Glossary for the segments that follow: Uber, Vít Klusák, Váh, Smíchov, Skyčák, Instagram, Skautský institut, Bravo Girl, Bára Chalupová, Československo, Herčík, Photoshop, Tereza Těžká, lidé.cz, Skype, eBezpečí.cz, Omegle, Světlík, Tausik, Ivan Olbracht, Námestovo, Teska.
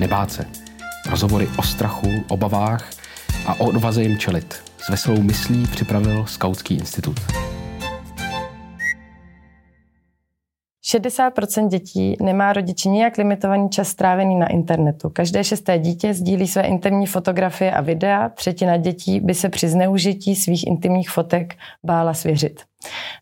nebát se. Rozhovory o strachu, obavách a o odvaze jim čelit. S veselou myslí připravil Skautský institut. 60% dětí nemá rodiči nijak limitovaný čas strávený na internetu. Každé 6. dítě sdílí své intimní fotografie a videa, 3% dětí by se při zneužití svých intimních fotek bála svěřit.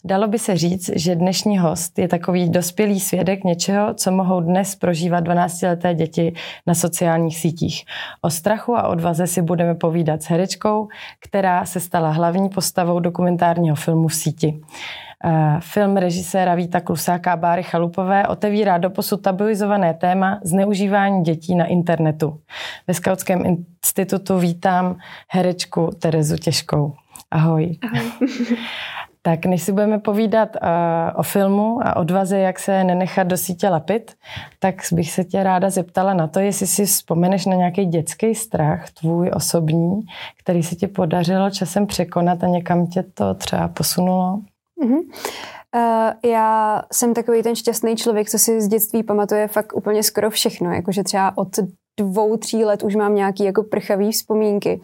Dalo by se říct, že dnešní host je takový dospělý svědek něčeho, co mohou dnes prožívat 12-leté děti na sociálních sítích. O strachu a odvaze si budeme povídat s herečkou, která se stala hlavní postavou dokumentárního filmu V síti. Film režiséra Víta Klusáka a Báry Chalupové otevírá doposud tabuizované téma zneužívání dětí na internetu. Ve Skautském institutu vítám herečku Terezu Těžkou. Ahoj. Ahoj. Tak než si budeme povídat o filmu a odvaze, jak se nenechat do sítě lapit, tak bych se tě ráda zeptala na to, jestli si vzpomeneš na nějaký dětský strach, tvůj osobní, který se ti podařilo časem překonat a někam tě to třeba posunulo. Já jsem takový ten šťastný člověk, co si z dětství pamatuje fakt úplně skoro všechno, jakože třeba od 2-3 let už mám nějaký jako prchavý vzpomínky.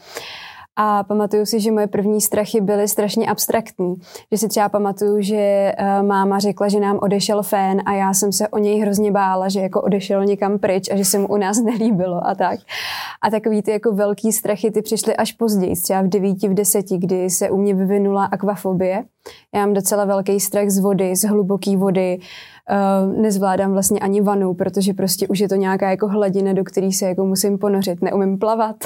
A pamatuju si, že moje první strachy byly strašně abstraktní. Že si třeba pamatuju, že máma řekla, že nám odešel fén a já jsem se o něj hrozně bála, že jako odešel někam pryč a že se mu u nás nelíbilo a tak. A takový ty jako velký strachy, ty přišly až později, třeba v 9, v 10, kdy se u mě vyvinula akvafobie. Já mám docela velký strach z vody, z hluboké vody. Nezvládám vlastně ani vanu, protože prostě už je to nějaká jako hladina, do které se jako musím ponořit. Neumím plavat.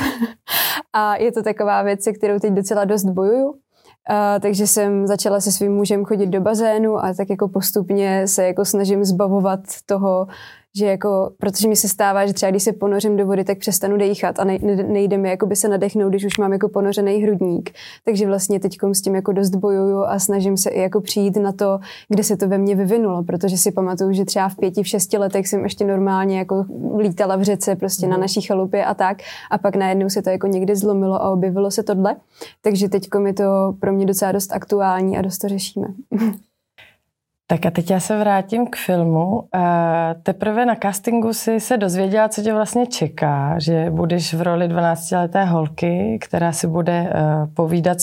A je to taková věc, se kterou teď docela dost bojuju. Takže jsem začala se svým mužem chodit do bazénu a tak jako postupně se jako snažím zbavovat toho, že jako, protože mi se stává, že třeba když se ponořím do vody, tak přestanu dýchat a nejde mi jakoby se nadechnout, když už mám jako ponořený hrudník. Takže vlastně teďkom s tím jako dost bojuju a snažím se i jako přijít na to, kde se to ve mně vyvinulo, protože si pamatuju, že třeba v 5, v 6 letech jsem ještě normálně jako lítala v řece prostě na naší chalupě a tak a pak najednou se to jako někde zlomilo a objevilo se tohle. Takže teďkom je to pro mě docela dost aktuální a dost to řešíme. Tak a teď já se vrátím k filmu. Teprve na castingu jsi se dozvěděla, co tě vlastně čeká, že budeš v roli 12-leté holky, která si bude povídat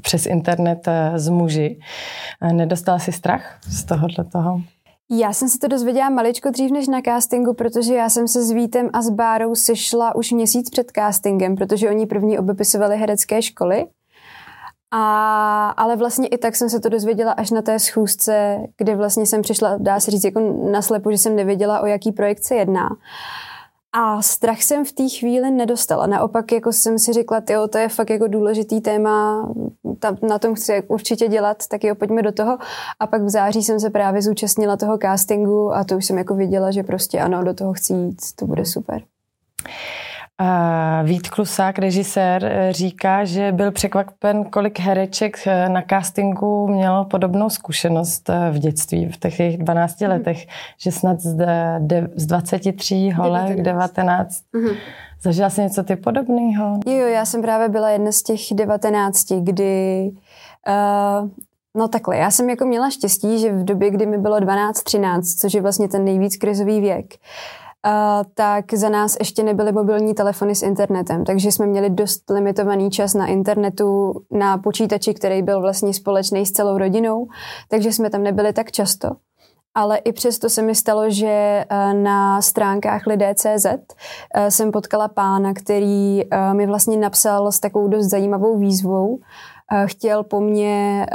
přes internet s muži. Nedostala jsi strach z tohohle toho? Já jsem se to dozvěděla maličko dřív než na castingu, protože já jsem se s Vítem a s Bárou sešla už měsíc před castingem, protože oni první obepisovali herecké školy. Ale vlastně i tak jsem se to dozvěděla až na té schůzce, kde vlastně jsem přišla, dá se říct, jako naslepo, že jsem nevěděla, o jaký projekt se jedná. A strach jsem v té chvíli nedostala. Naopak jako jsem si řekla, tyjo, to je fakt jako důležitý téma, na tom chci určitě dělat, tak jo, pojďme do toho. A pak v září jsem se právě zúčastnila toho castingu a to už jsem jako věděla, že prostě ano, do toho chci jít, to bude super. Vít Klusák, režisér, říká, že byl překvapen, kolik hereček na castingu mělo podobnou zkušenost v dětství, v těch 12 letech, že snad z 23 holek 19. Zažila jsi něco ty podobného? Jo, já jsem právě byla jedna z těch 19, kdy... No takhle, já jsem jako měla štěstí, že v době, kdy mi bylo 12-13, což je vlastně ten nejvíc krizový věk, tak za nás ještě nebyly mobilní telefony s internetem, takže jsme měli dost limitovaný čas na internetu, na počítači, který byl vlastně společný s celou rodinou, takže jsme tam nebyli tak často. Ale i přesto se mi stalo, že na stránkách lidé.cz jsem potkala pána, který mi vlastně napsal s takovou dost zajímavou výzvou, chtěl po mně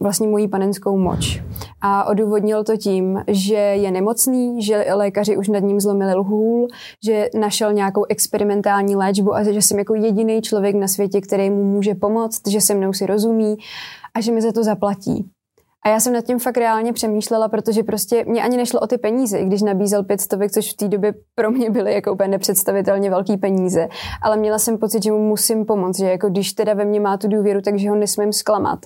vlastně moji panenskou moč. A odůvodnil to tím, že je nemocný, že lékaři už nad ním zlomili hůl, že našel nějakou experimentální léčbu a že jsem jako jediný člověk na světě, který mu může pomoct, že se mnou si rozumí a že mi za to zaplatí. A já jsem nad tím fakt reálně přemýšlela, protože prostě mě ani nešlo o ty peníze, i když nabízel 500, což v té době pro mě byly jako úplně nepředstavitelně velký peníze. Ale měla jsem pocit, že mu musím pomoct, že jako když teda ve mně má tu důvěru, takže ho nesmím zklamat.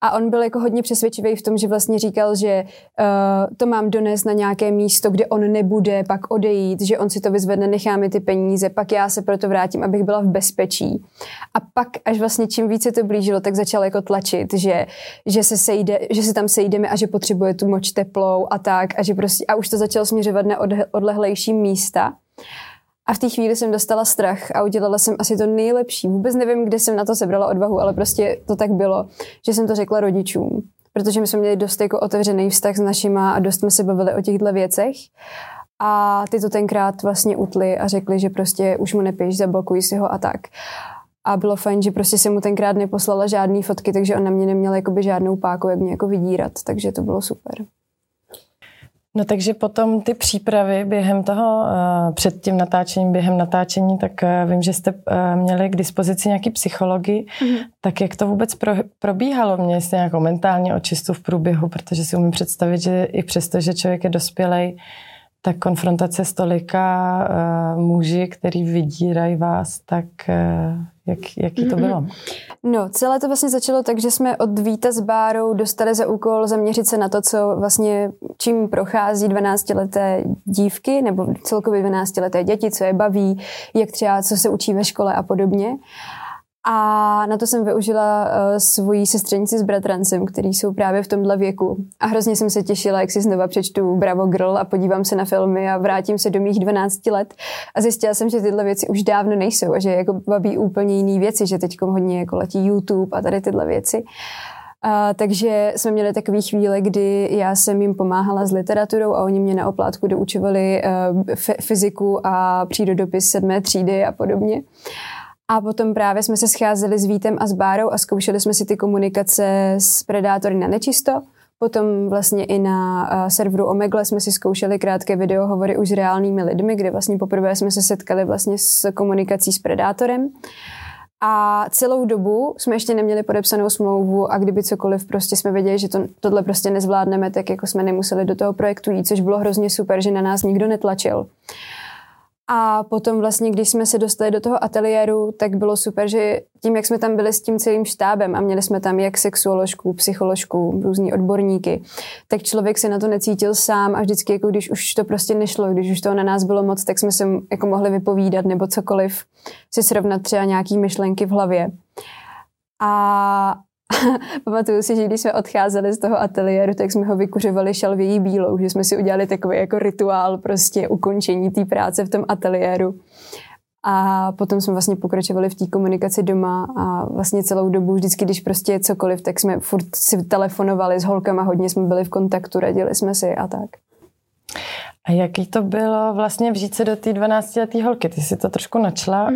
A on byl jako hodně přesvědčivý v tom, že vlastně říkal, že to mám donést na nějaké místo, kde on nebude, pak odejít, že on si to vyzvedne, nechá mi ty peníze, pak já se proto vrátím, abych byla v bezpečí. A pak až vlastně čím více to blížilo, tak začal jako tlačit, že se tam sejdeme a že potřebuje tu moč teplou a tak a že prostě a už to začalo směřovat na odlehlejší místa. A v té chvíli jsem dostala strach a udělala jsem asi to nejlepší. Vůbec nevím, kde jsem na to sebrala odvahu, ale prostě to tak bylo, že jsem to řekla rodičům. Protože my jsme měli dost jako otevřený vztah s našima a dost jsme se bavili o těchto věcech. A ty to tenkrát vlastně utli a řekli, že prostě už mu nepiš, zablokuj si ho a tak. A bylo fajn, že prostě se mu tenkrát neposlala žádný fotky, takže on na mě neměl jakoby žádnou páku, jak mě jako vydírat, takže to bylo super. No takže potom ty přípravy během toho, před tím natáčením, během natáčení, tak vím, že jste měli k dispozici nějaký psychologi, tak jak to vůbec probíhalo? Měli jste nějakou mentální očistu v průběhu, protože si umím představit, že i přesto, že člověk je dospělej, tak konfrontace s tolika muži, který vydírají vás, tak jaký to bylo? No, celé to vlastně začalo tak, že jsme od Víta s Bárou dostali za úkol zaměřit se na to, co vlastně, čím prochází 12-leté dívky, nebo celkově 12-leté děti, co je baví, jak třeba, co se učí ve škole a podobně. A na to jsem využila svoji sestřenici s bratrancem, který jsou právě v tomhle věku. A hrozně jsem se těšila, jak si znova přečtu Bravo Girl a podívám se na filmy a vrátím se do mých 12 let. A zjistila jsem, že tyhle věci už dávno nejsou a že jako baví úplně jiný věci, že teďkom hodně jako letí YouTube a tady tyhle věci. Takže jsme měli takové chvíle, kdy já jsem jim pomáhala s literaturou a oni mě na oplátku doučovali fyziku a přírodopis 7. třídy a podobně. A potom právě jsme se scházeli s Vítem a s Bárou a zkoušeli jsme si ty komunikace s predátory na nečisto. Potom vlastně i na serveru Omegle jsme si zkoušeli krátké videohovory už s reálnými lidmi, kde vlastně poprvé jsme se setkali vlastně s komunikací s predátorem. A celou dobu jsme ještě neměli podepsanou smlouvu a kdyby cokoliv, prostě jsme věděli, že tohle prostě nezvládneme, tak jako jsme nemuseli do toho projektu jít, což bylo hrozně super, že na nás nikdo netlačil. A potom vlastně, když jsme se dostali do toho ateliéru, tak bylo super, že tím, jak jsme tam byli s tím celým štábem a měli jsme tam jak sexuoložku, psycholožku, různý odborníky, tak člověk se na to necítil sám a vždycky, jako když už to prostě nešlo, když už toho na nás bylo moc, tak jsme se jako mohli vypovídat nebo cokoliv, si srovnat třeba nějaký myšlenky v hlavě. A pamatuju si, že když jsme odcházeli z toho ateliéru, tak jsme ho vykuřovali šalvějí bílou, že jsme si udělali takový jako rituál prostě ukončení té práce v tom ateliéru. A potom jsme vlastně pokračovali v té komunikaci doma a vlastně celou dobu vždycky, když prostě cokoliv, tak jsme furt si telefonovali s holkama, hodně jsme byli v kontaktu, radili jsme si a tak. A jaký to bylo vlastně vžít se do té 12letý holky? Ty si to trošku načla,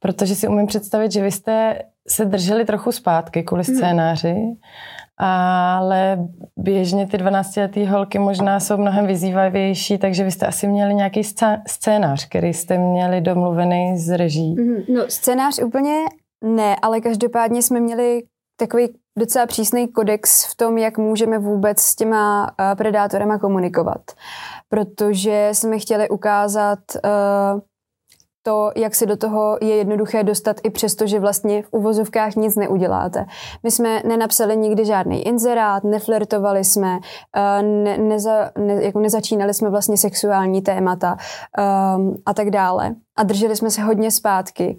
protože si umím představit, že vy jste se drželi trochu zpátky kvůli scénáři, ale běžně ty 12letý holky možná jsou mnohem vyzývavější, takže vy jste asi měli nějaký scénář, který jste měli domluvený z reží. No scénář úplně ne, ale každopádně jsme měli takový docela přísný kodex v tom, jak můžeme vůbec s těma predátorama komunikovat. Protože jsme chtěli ukázat to, jak se do toho je jednoduché dostat i přesto, že vlastně v uvozovkách nic neuděláte. My jsme nenapsali nikdy žádný inzerát, neflirtovali jsme, nezačínali jsme vlastně sexuální témata a tak dále. A drželi jsme se hodně zpátky.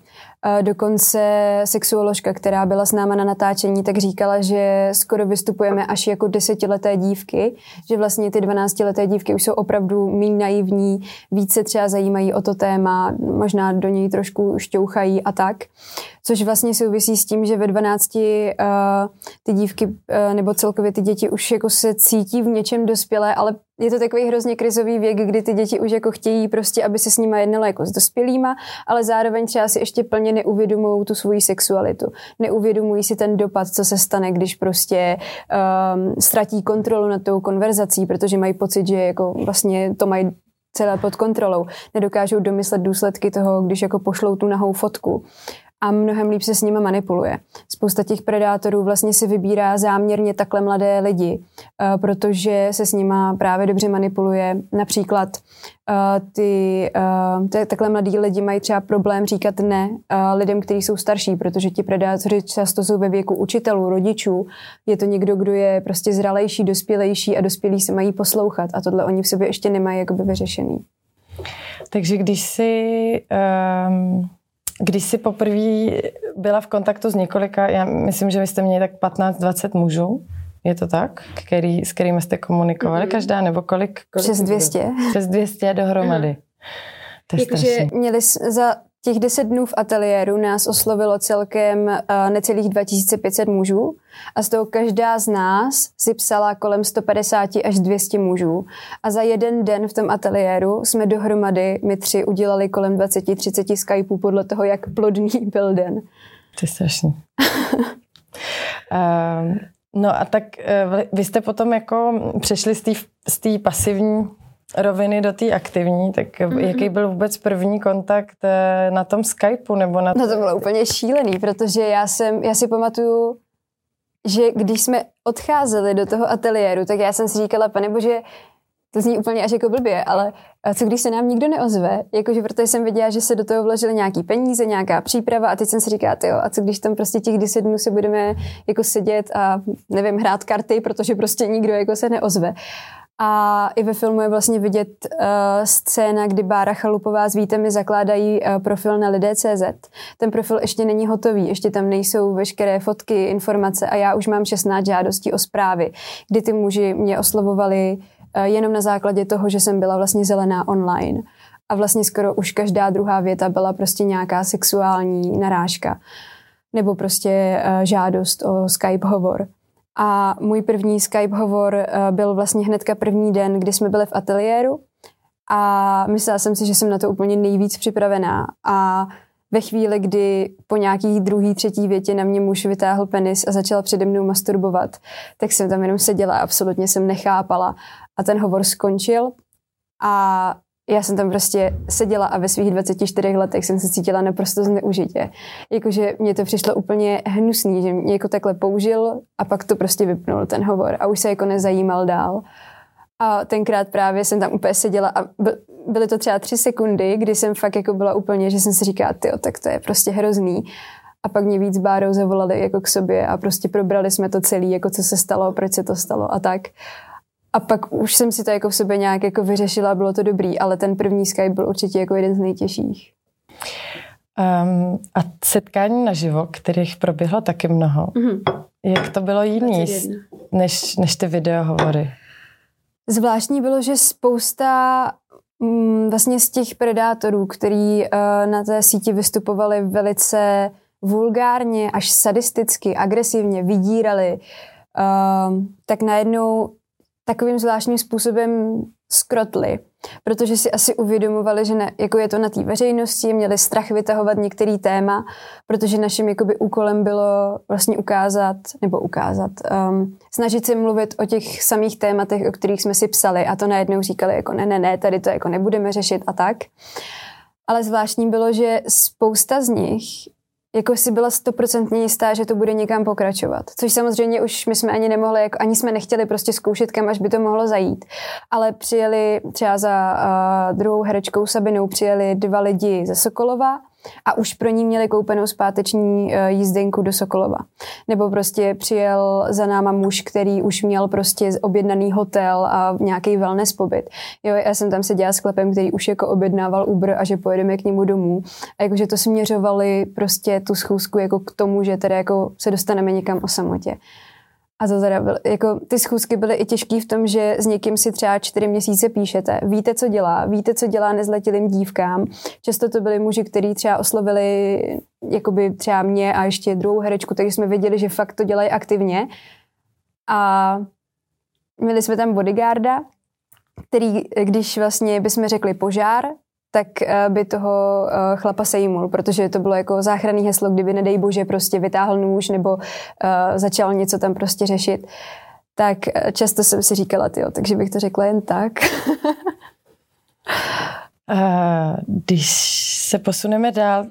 Dokonce sexuoložka, která byla s náma na natáčení, tak říkala, že skoro vystupujeme až jako 10leté dívky, že vlastně ty 12leté dívky už jsou opravdu míň naivní, víc se třeba zajímají o to téma, možná do něj trošku šťouchají a tak. Což vlastně souvisí s tím, že ve 12 ty dívky nebo celkově ty děti už jako se cítí v něčem dospělé, ale je to takový hrozně krizový věk, kdy ty děti už jako chtějí prostě, aby se s nima jednalo jako s dospělýma, ale zároveň třeba si ještě plně neuvědomují tu svoji sexualitu. Neuvědomují si ten dopad, co se stane, když prostě ztratí kontrolu nad tou konverzací, protože mají pocit, že jako vlastně to mají celé pod kontrolou. Nedokážou domyslet důsledky toho, když jako pošlou tu nahou fotku. A mnohem líp se s nimi manipuluje. Spousta těch predátorů vlastně si vybírá záměrně takhle mladé lidi, protože se s nimi právě dobře manipuluje. Například takhle mladí lidi mají třeba problém říkat ne lidem, kteří jsou starší, protože ti predátoři často jsou ve věku učitelů, rodičů. Je to někdo, kdo je prostě zralejší, dospělejší a dospělí se mají poslouchat a tohle oni v sobě ještě nemají jakoby vyřešený. Takže Když jsi poprvé byla v kontaktu s několika, já myslím, že vy jste měli tak 15-20 mužů, je to tak? S kterými jste komunikovali každá, nebo kolik? Přes 200. Přes 200 dohromady. To je strašný. Měli za těch 10 dnů v ateliéru nás oslovilo celkem necelých 2500 mužů a z toho každá z nás si psala kolem 150 až 200 mužů. A za jeden den v tom ateliéru jsme dohromady, my tři, udělali kolem 20-30 Skypeů podle toho, jak plodný byl den. To je strašný. No a tak vy jste potom jako přešli z té pasivní roviny do té aktivní, tak jaký byl vůbec první kontakt na tom Skypeu? Nebo na... No to bylo úplně šílený, protože já si pamatuju, že když jsme odcházeli do toho ateliéru, tak já jsem si říkala, panebože, to zní úplně až jako blbě, ale co když se nám nikdo neozve? Jakože protože jsem viděla, že se do toho vložily nějaký peníze, nějaká příprava a teď jsem si říkala, tyjo, a co když tam prostě těch 10 dnů se budeme jako sedět a nevím, hrát karty, protože prostě nikdo jako se neozve. A i ve filmu je vlastně vidět scéna, kdy Bára Chalupová s Vítem zakládají profil na lidé.cz. Ten profil ještě není hotový, ještě tam nejsou veškeré fotky, informace a já už mám 16 žádostí o zprávy, kdy ty muži mě oslovovali jenom na základě toho, že jsem byla vlastně zelená online. A vlastně skoro už každá druhá věta byla prostě nějaká sexuální narážka. Nebo prostě žádost o Skype hovor. A můj první Skype hovor byl vlastně hnedka první den, kdy jsme byli v ateliéru a myslela jsem si, že jsem na to úplně nejvíc připravená. A ve chvíli, kdy po nějaký druhý, třetí větě na mě muž vytáhl penis a začal přede mnou masturbovat, tak jsem tam jenom seděla a absolutně jsem nechápala. A ten hovor skončil a já jsem tam prostě seděla a ve svých 24 letech jsem se cítila naprosto zneužitě. Jakože mně to přišlo úplně hnusný, že mě jako takhle použil a pak to prostě vypnul ten hovor a už se jako nezajímal dál. A tenkrát právě jsem tam úplně seděla a byly to třeba 3 sekundy, kdy jsem fakt jako byla úplně, že jsem si říkala, tyjo, tak to je prostě hrozný. A pak mě Vít s Bárou zavolali jako k sobě a prostě probrali jsme to celé, jako co se stalo, proč se to stalo a tak. A pak už jsem si to jako v sobě nějak jako vyřešila, bylo to dobrý, ale ten první Skype byl určitě jako jeden z nejtěžších. A setkání naživo, kterých proběhlo taky mnoho, jak to bylo jiný než ty videohovory? Zvláštní bylo, že spousta vlastně z těch predátorů, který na té síti vystupovali velice vulgárně, až sadisticky, agresivně, vydírali, tak najednou takovým zvláštním způsobem skrotli, protože si asi uvědomovali, že ne, jako je to na té veřejnosti, měli strach vytahovat některý téma, protože naším jakoby úkolem bylo vlastně snažit se mluvit o těch samých tématech, o kterých jsme si psali a to najednou říkali jako ne, tady to jako nebudeme řešit a tak. Ale zvláštní bylo, že spousta z nich jako si byla 100% jistá, že to bude někam pokračovat. Což samozřejmě už my jsme ani nemohli, jako, ani jsme nechtěli prostě zkoušet, kam až by to mohlo zajít. Ale přijeli třeba za druhou herečkou Sabinou, přijeli 2 lidi ze Sokolova a už pro ní měli koupenou zpáteční jízdenku do Sokolova. Nebo prostě přijel za náma muž, který už měl prostě objednaný hotel a nějaký wellness pobyt. Jo, já jsem tam seděla s chlapem, který už jako objednával Uber a že pojedeme k němu domů. A jakože to směřovali prostě tu schůzku jako k tomu, že teda jako se dostaneme někam o samotě. A to teda bylo, jako ty schůzky byly i těžký v tom, že s někým si třeba 4 měsíce píšete. Víte, co dělá nezletilým dívkám. Často to byli muži, kteří třeba oslovili jakoby třeba mě a ještě druhou herečku, takže jsme věděli, že fakt to dělají aktivně. A měli jsme tam bodyguarda, který, když vlastně bychom řekli požár, tak by toho chlapa sejmul, protože to bylo jako záchranný heslo, kdyby nedej bože prostě vytáhl nůž nebo začal něco tam prostě řešit. Tak často jsem si říkala, tyjo, takže bych to řekla jen tak. Když se posuneme dál,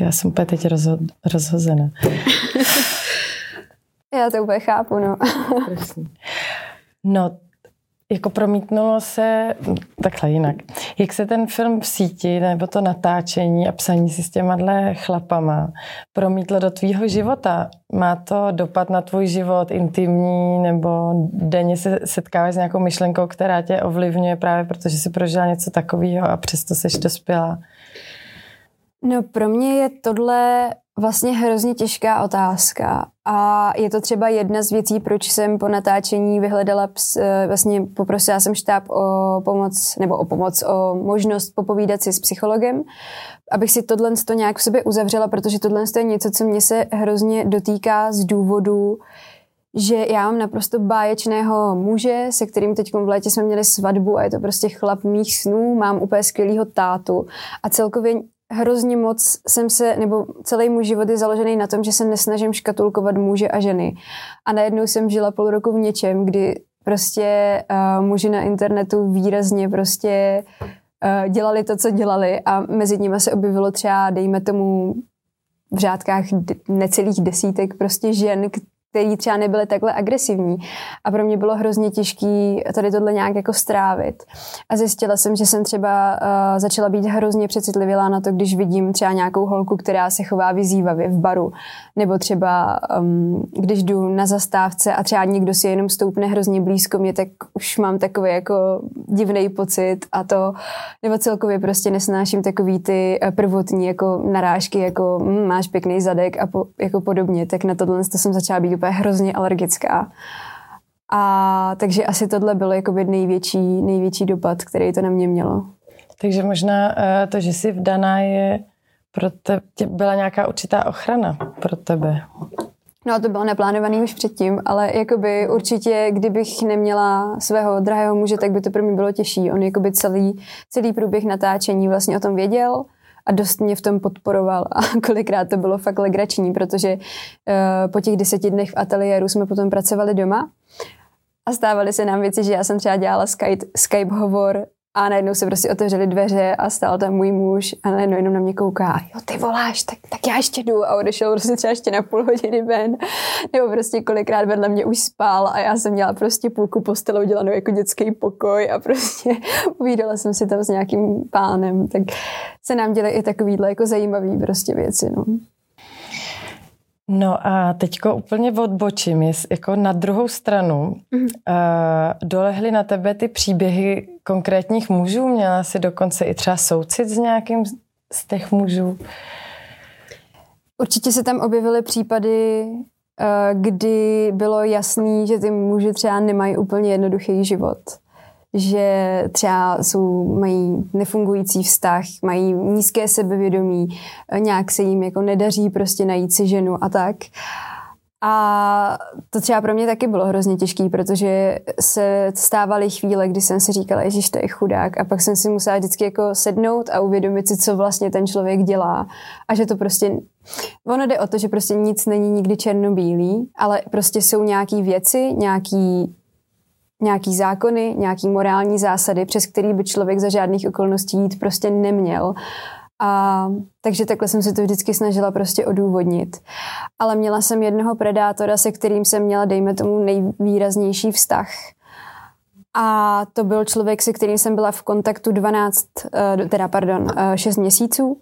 já jsem úplně teď rozhozená. Já to úplně chápu, no. No, jako promítnulo se takhle jinak. Jak se ten film v síti, nebo to natáčení a psaní si s těmadle chlapama promítlo do tvýho života? Má to dopad na tvůj život intimní, nebo denně se setkáváš s nějakou myšlenkou, která tě ovlivňuje právě, protože jsi prožila něco takového a přesto jsi dospělá? No pro mě je tohle vlastně hrozně těžká otázka a je to třeba jedna z věcí, proč jsem po natáčení vyhledala, vlastně poprosila jsem štáb o pomoc, o možnost popovídat si s psychologem, abych si tohle nějak v sobě uzavřela, protože tohle je něco, co mě se hrozně dotýká z důvodu, že já mám naprosto báječného muže, se kterým teď v létě jsme měli svatbu a je to prostě chlap mých snů, mám úplně skvělýho tátu a celkově hrozně moc jsem se, nebo celý můj život je založený na tom, že se nesnažím škatulkovat muže a ženy. A najednou jsem žila půl roku v něčem, kdy prostě muži na internetu výrazně prostě dělali to, co dělali a mezi nimi se objevilo třeba, dejme tomu, v řádkách necelých desítek prostě žen, který třeba nebyly takhle agresivní. A pro mě bylo hrozně těžký tady tohle nějak jako strávit. A zjistila jsem, že jsem třeba začala být hrozně přecitlivělá na to, když vidím třeba nějakou holku, která se chová vyzývavě v baru. Nebo třeba, když jdu na zastávce a třeba někdo si jenom stoupne hrozně blízko mě, tak už mám takový jako divný pocit a to, nebo celkově prostě nesnáším takový ty prvotní jako narážky, jako máš pěkný zadek a jako podobně. Tak na tohle jsem začala být hrozně alergická. A takže asi tohle byl jakoby největší dopad, který to na mě mělo. Takže možná to, že jsi vdaná, je pro tebe, byla nějaká určitá ochrana pro tebe. No to bylo neplánovaný už předtím, ale jakoby určitě, kdybych neměla svého drahého muže, tak by to pro mě bylo těžší. On jakoby celý průběh natáčení vlastně o tom věděl a dost mě v tom podporoval a kolikrát to bylo fakt legrační, protože po těch 10 dnech v ateliéru jsme potom pracovali doma a stávaly se nám věci, že já jsem třeba dělala Skype hovor a najednou se prostě otevřely dveře a stál tam můj muž a najednou jenom na mě kouká, jo ty voláš, tak já ještě jdu a odešel prostě třeba ještě na půl hodiny ven, nebo prostě kolikrát vedle mě už spál a já jsem měla prostě půlku postelou dělanou jako dětský pokoj a prostě uvídala jsem si tam s nějakým pánem, tak se nám děly i takovýhle jako zajímavý prostě věci, no. No a teďko úplně odbočím, jako na druhou stranu dolehly na tebe ty příběhy konkrétních mužů, měla jsi dokonce i třeba soucit s nějakým z těch mužů? Určitě se tam objevily případy, kdy bylo jasný, že ty muži třeba nemají úplně jednoduchý život. Že třeba mají nefungující vztah, mají nízké sebevědomí, nějak se jim jako nedaří prostě najít si ženu a tak. A to třeba pro mě taky bylo hrozně těžký, protože se stávaly chvíle, kdy jsem si říkala, ježiš, to je chudák. A pak jsem si musela vždycky jako sednout a uvědomit si, co vlastně ten člověk dělá. A že to prostě, ono jde o to, že prostě nic není nikdy černobílý, ale prostě jsou nějaký věci, nějaký zákony, nějaký morální zásady, přes který by člověk za žádných okolností jít prostě neměl. A takže takhle jsem si to vždycky snažila prostě odůvodnit. Ale měla jsem jednoho predátora, se kterým jsem měla, dejme tomu, nejvýraznější vztah. A to byl člověk, se kterým jsem byla v kontaktu 6 měsíců.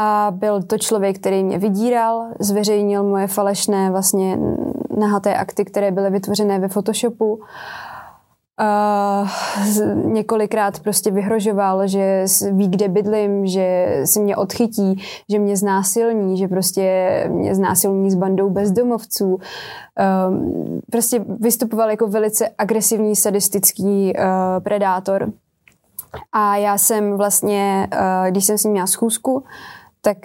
A byl to člověk, který mě vydíral, zveřejnil moje falešné vlastně nahaté akty, které byly vytvořené ve Photoshopu. Několikrát prostě vyhrožoval, že ví, kde bydlím, že si mě odchytí, že mě znásilní, že prostě mě znásilní s bandou bezdomovců. Prostě vystupoval jako velice agresivní, sadistický predátor. A já jsem vlastně, když jsem s ním měla schůzku, tak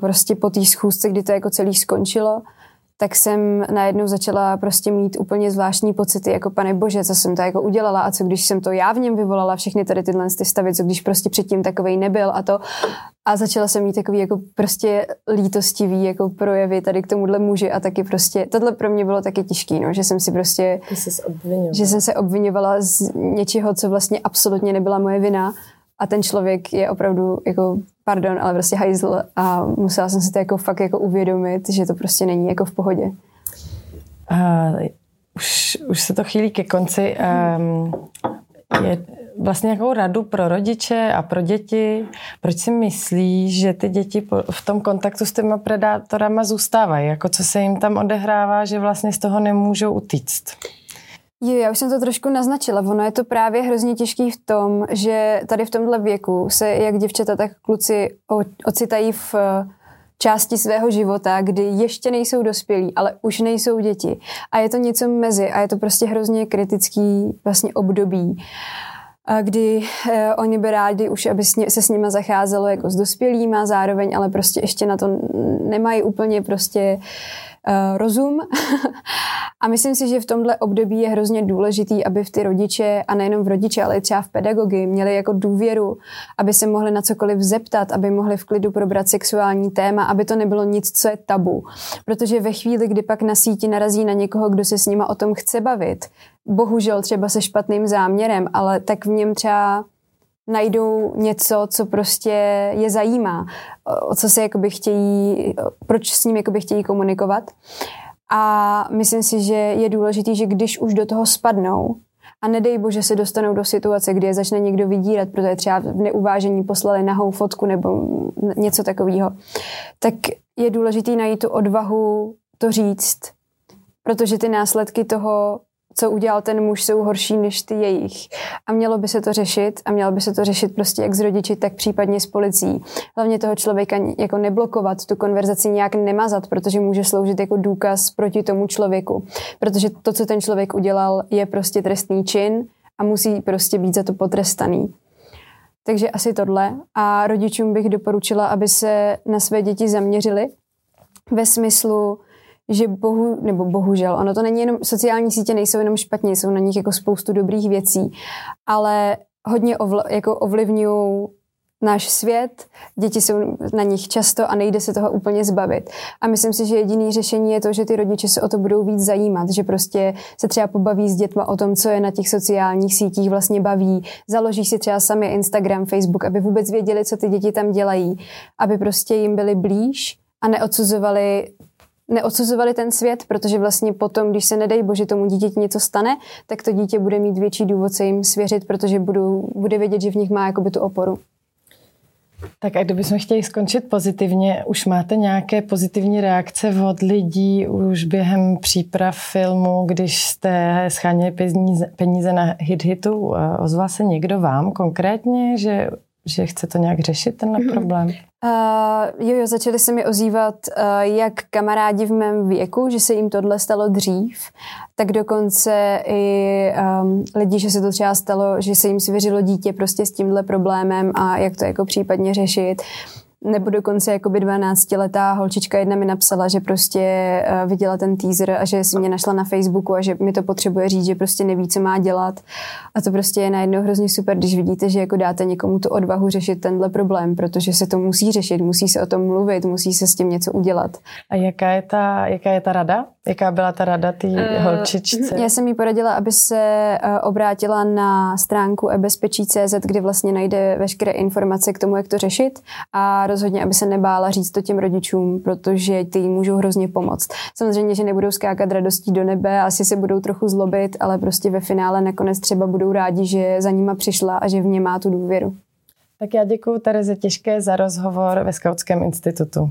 prostě po té schůzce, kdy to jako celý skončilo, tak jsem najednou začala prostě mít úplně zvláštní pocity, jako pane bože, co jsem to jako udělala a co když jsem to já v něm vyvolala, všechny tady tyhle stavy, co když prostě předtím takovej nebyl a to. A začala jsem mít takový jako prostě lítostivý jako projevy tady k tomuhle muži a taky prostě, tohle pro mě bylo taky těžký, no, že jsem si prostě, že jsem se obviňovala z něčeho, co vlastně absolutně nebyla moje vina a ten člověk je opravdu jako pardon, ale prostě hajzl a musela jsem si to jako fakt jako uvědomit, že to prostě není jako v pohodě. Už se to chýlí ke konci. Je vlastně nějakou radu pro rodiče a pro děti. Proč si myslíš, že ty děti v tom kontaktu s těma predátorama zůstávají? Jako co se jim tam odehrává, že vlastně z toho nemůžou utíct? Jo, já už jsem to trošku naznačila. Ono je to právě hrozně těžký v tom, že tady v tomhle věku se jak děvčata, tak kluci ocitají v části svého života, kdy ještě nejsou dospělí, ale už nejsou děti. A je to něco mezi a je to prostě hrozně kritický vlastně období, kdy oni by rádi už, aby se s nima zacházelo jako s dospělýma zároveň, ale prostě ještě na to nemají úplně prostě rozum. A myslím si, že v tomhle období je hrozně důležitý, aby v ty rodiče, a nejenom v rodiče, ale i třeba v pedagogy, měli jako důvěru, aby se mohli na cokoliv zeptat, aby mohli v klidu probrat sexuální téma, aby to nebylo nic, co je tabu. Protože ve chvíli, kdy pak na síti narazí na někoho, kdo se s nima o tom chce bavit, bohužel třeba se špatným záměrem, ale tak v něm třeba najdou něco, co prostě je zajímá, o co se jakoby chtějí, proč s ním jakoby chtějí komunikovat. A myslím si, že je důležité, že když už do toho spadnou a nedej bože se dostanou do situace, kdy je začne někdo vydírat, protože třeba v neuvážení poslali nahou fotku nebo něco takového, tak je důležité najít tu odvahu to říct, protože ty následky toho, co udělal ten muž, jsou horší než ty jejich. A mělo by se to řešit a mělo by se to řešit prostě jak s rodiči, tak případně s policií. Hlavně toho člověka jako neblokovat, tu konverzaci nějak nemazat, protože může sloužit jako důkaz proti tomu člověku. Protože to, co ten člověk udělal, je prostě trestný čin a musí prostě být za to potrestaný. Takže asi tohle. A rodičům bych doporučila, aby se na své děti zaměřili ve smyslu, že bohužel, ono to není jenom, sociální sítě nejsou jenom špatně, jsou na nich jako spoustu dobrých věcí, ale hodně ovlivňují náš svět, děti jsou na nich často a nejde se toho úplně zbavit. A myslím si, že jediné řešení je to, že ty rodiče se o to budou víc zajímat, že prostě se třeba pobaví s dětma o tom, co je na těch sociálních sítích vlastně baví, založí si třeba sami Instagram, Facebook, aby vůbec věděli, co ty děti tam dělají, aby prostě jim byli blíž a neodsuzovali ten svět, protože vlastně potom, když se nedej bože tomu dítěti něco stane, tak to dítě bude mít větší důvod se jim svěřit, protože bude vědět, že v nich má jakoby tu oporu. Tak a kdybychom chtěli skončit pozitivně, už máte nějaké pozitivní reakce od lidí už během příprav filmu, když jste sháněli peníze na hit-hitu, ozval se někdo vám konkrétně, že chce to nějak řešit, tenhle problém? Jo, začaly se mi ozývat jak kamarádi v mém věku, že se jim tohle stalo dřív, tak dokonce i lidi, že se to třeba stalo, že se jim svěřilo dítě prostě s tímhle problémem a jak to jako případně řešit. Nebo dokonce jakoby 12letá holčička jedna mi napsala, že prostě viděla ten teaser a že si mě našla na Facebooku a že mi to potřebuje říct, že prostě neví, co má dělat. A to prostě je najednou hrozně super, když vidíte, že jako dáte někomu tu odvahu řešit tenhle problém, protože se to musí řešit, musí se o tom mluvit, musí se s tím něco udělat. A jaká je ta rada? Jaká byla ta rada té holčičce? Já jsem jí poradila, aby se obrátila na stránku eBezpečí.cz, kde vlastně najde veškeré informace k tomu, jak to řešit, a rozhodně, aby se nebála říct to těm rodičům, protože ty jim můžou hrozně pomoct. Samozřejmě, že nebudou skákat radostí do nebe, asi se budou trochu zlobit, ale prostě ve finále nakonec třeba budou rádi, že za nima přišla a že v ně má tu důvěru. Tak já děkuju Tereze Těžké za rozhovor ve Skautském institutu.